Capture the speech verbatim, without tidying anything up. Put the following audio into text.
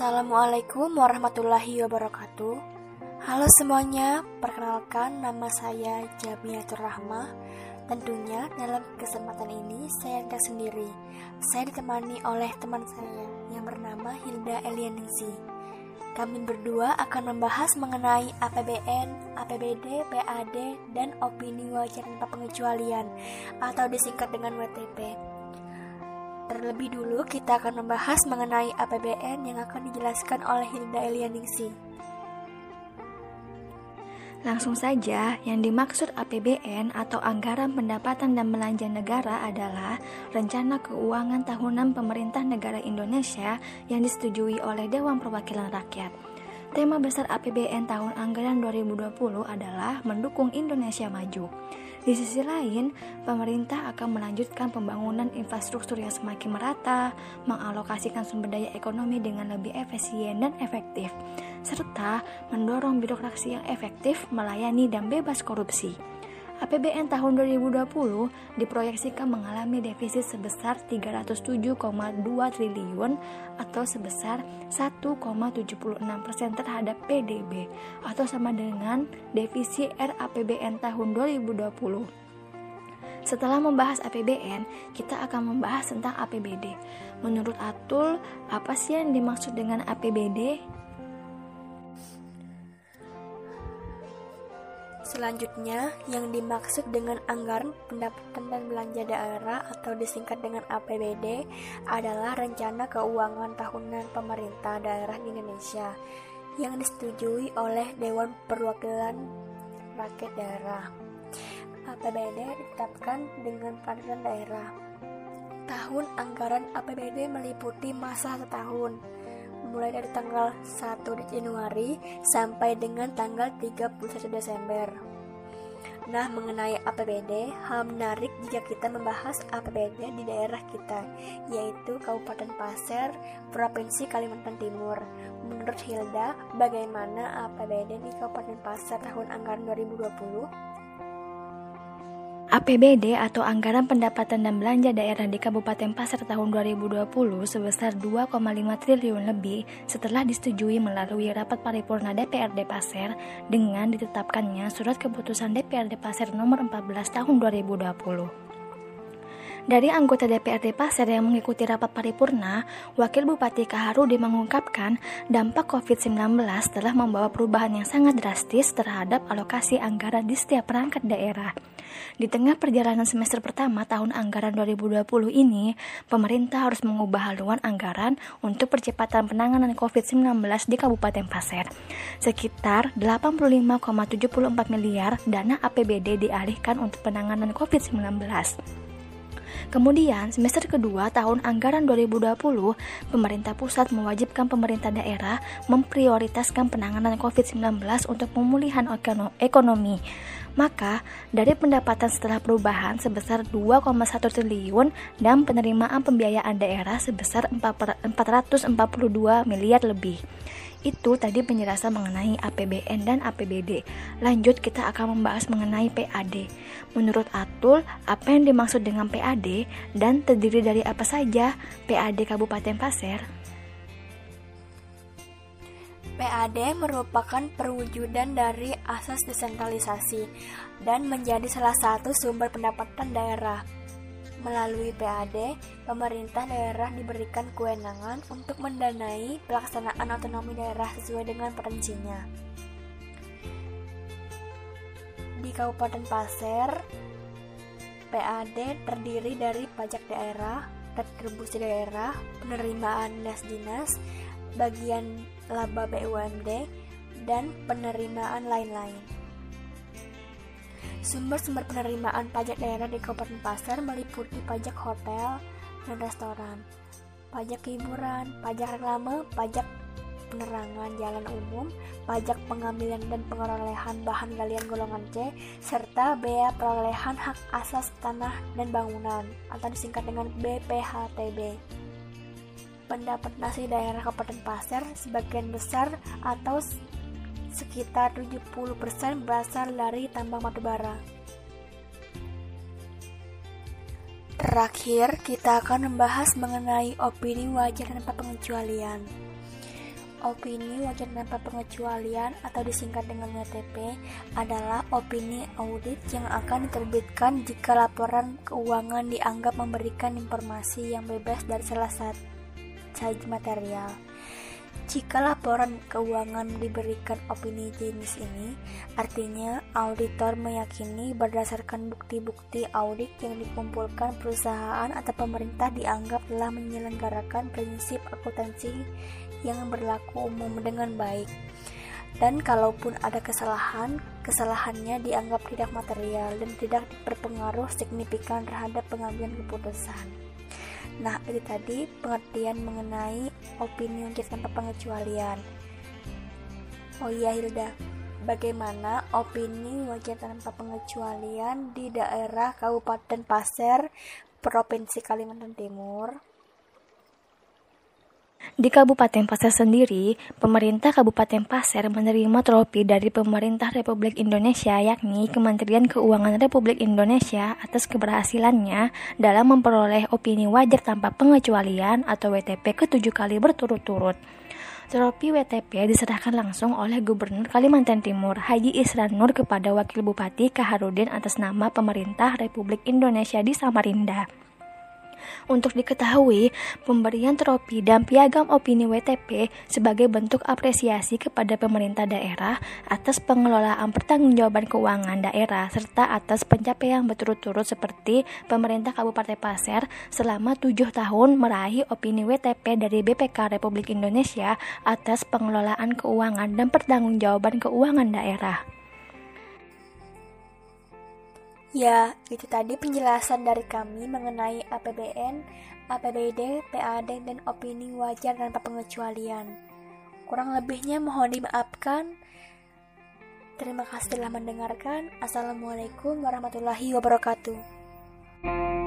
Assalamualaikum warahmatullahi wabarakatuh. Halo semuanya, perkenalkan nama saya Jamiatul Rahmah. Tentunya dalam kesempatan ini saya tidak sendiri. Saya ditemani oleh teman saya yang bernama Hilda Elia Ningsih. Kami berdua akan membahas mengenai A P B N, A P B D, P A D, dan opini wajar tanpa pengecualian atau disingkat dengan W T P. Terlebih dulu kita akan membahas mengenai A P B N yang akan dijelaskan oleh Hilda Elia Ningsih. Langsung saja, yang dimaksud A P B N atau Anggaran Pendapatan dan Belanja Negara adalah rencana keuangan tahunan pemerintah negara Indonesia yang disetujui oleh Dewan Perwakilan Rakyat. Tema besar A P B N tahun anggaran dua ribu dua puluh adalah mendukung Indonesia maju. Di sisi lain, pemerintah akan melanjutkan pembangunan infrastruktur yang semakin merata, mengalokasikan sumber daya ekonomi dengan lebih efisien dan efektif, serta mendorong birokrasi yang efektif, melayani dan bebas korupsi. A P B N tahun dua ribu dua puluh diproyeksikan mengalami defisit sebesar tiga ratus tujuh koma dua triliun atau sebesar satu koma tujuh enam persen terhadap P D B atau sama dengan defisit R A P B N tahun dua ribu dua puluh. Setelah membahas A P B N, kita akan membahas tentang A P B D. Menurut Atul, apa sih yang dimaksud dengan A P B D? Selanjutnya, yang dimaksud dengan anggaran pendapatan dan belanja daerah atau disingkat dengan A P B D adalah rencana keuangan tahunan pemerintah daerah Indonesia yang disetujui oleh Dewan Perwakilan Rakyat Daerah. A P B D ditetapkan dengan peraturan daerah. Tahun anggaran A P B D meliputi masa satu tahun, mulai dari tanggal satu Januari sampai dengan tanggal tiga puluh satu Desember. Nah, mengenai A P B D, hal menarik jika kita membahas A P B D di daerah kita, yaitu Kabupaten Paser, Provinsi Kalimantan Timur. Menurut Hilda, bagaimana A P B D di Kabupaten Paser tahun anggaran dua ribu dua puluh? A P B D atau Anggaran Pendapatan dan Belanja Daerah di Kabupaten Paser tahun dua ribu dua puluh sebesar dua koma lima triliun lebih setelah disetujui melalui rapat paripurna D P R D Paser dengan ditetapkannya Surat Keputusan D P R D Paser nomor empat belas tahun dua ribu dua puluh. Dari anggota D P R D Paser yang mengikuti rapat paripurna, Wakil Bupati Kaharuddin mengungkapkan dampak covid sembilan belas telah membawa perubahan yang sangat drastis terhadap alokasi anggaran di setiap perangkat daerah. Di tengah perjalanan semester pertama tahun anggaran dua ribu dua puluh ini, pemerintah harus mengubah haluan anggaran untuk percepatan penanganan covid sembilan belas di Kabupaten Paser. Sekitar delapan puluh lima koma tujuh empat miliar dana A P B D dialihkan untuk penanganan covid sembilan belas. Kemudian, semester kedua tahun anggaran dua ribu dua puluh, pemerintah pusat mewajibkan pemerintah daerah memprioritaskan penanganan covid sembilan belas untuk pemulihan ekonomi. Maka, dari pendapatan setelah perubahan sebesar dua koma satu triliun dan penerimaan pembiayaan daerah sebesar empat ratus empat puluh dua miliar lebih. Itu tadi penjelasan mengenai A P B N dan A P B D. Lanjut kita akan membahas mengenai P A D. Menurut Atul, apa yang dimaksud dengan P A D dan terdiri dari apa saja P A D Kabupaten Paser? P A D merupakan perwujudan dari asas desentralisasi dan menjadi salah satu sumber pendapatan daerah. Melalui P A D, pemerintah daerah diberikan kewenangan untuk mendanai pelaksanaan otonomi daerah sesuai dengan potensinya. Di Kabupaten Paser, P A D terdiri dari pajak daerah, retribusi daerah, penerimaan dinas-dinas, bagian laba B U M D, dan penerimaan lain-lain. Sumber-sumber penerimaan pajak daerah di Kabupaten Paser meliputi pajak hotel dan restoran, pajak hiburan, pajak reklame, pajak penerangan jalan umum, pajak pengambilan dan perolehan bahan galian golongan C, serta bea perolehan hak asas tanah dan bangunan atau disingkat dengan B P H T B. Pendapatan asli daerah Kabupaten Paser sebagian besar atau sekitar tujuh puluh persen berasal dari tambang batu bara. Terakhir, kita akan membahas mengenai opini wajar tanpa pengecualian. Opini wajar tanpa pengecualian atau disingkat dengan W T P adalah opini audit yang akan diterbitkan jika laporan keuangan dianggap memberikan informasi yang bebas dari salah satu saja material. Jika laporan keuangan diberikan opini jenis ini, artinya auditor meyakini berdasarkan bukti-bukti audit yang dikumpulkan perusahaan atau pemerintah dianggap telah menyelenggarakan prinsip akuntansi yang berlaku umum dengan baik, dan kalaupun ada kesalahan, kesalahannya dianggap tidak material dan tidak berpengaruh signifikan terhadap pengambilan keputusan. Nah, itu tadi pengertian mengenai opini wajar tanpa pengecualian. Oh iya Hilda, bagaimana opini wajar tanpa pengecualian di daerah Kabupaten Paser, Provinsi Kalimantan Timur? Di Kabupaten Paser sendiri, pemerintah Kabupaten Paser menerima tropi dari pemerintah Republik Indonesia yakni Kementerian Keuangan Republik Indonesia atas keberhasilannya dalam memperoleh opini wajar tanpa pengecualian atau W T P ketujuh kali berturut-turut. Tropi W T P diserahkan langsung oleh Gubernur Kalimantan Timur Haji Isran Nur kepada Wakil Bupati Kaharuddin atas nama pemerintah Republik Indonesia di Samarinda. Untuk diketahui, pemberian tropi dan piagam opini W T P sebagai bentuk apresiasi kepada pemerintah daerah atas pengelolaan pertanggungjawaban keuangan daerah serta atas pencapaian berturut-turut seperti pemerintah Kabupaten Paser selama tujuh tahun meraih opini W T P dari B P K Republik Indonesia atas pengelolaan keuangan dan pertanggungjawaban keuangan daerah. Ya, itu tadi penjelasan dari kami mengenai A P B N, A P B D, P A D, dan opini wajar tanpa pengecualian. Kurang lebihnya mohon dimaafkan. Terima kasih telah mendengarkan. Assalamualaikum warahmatullahi wabarakatuh.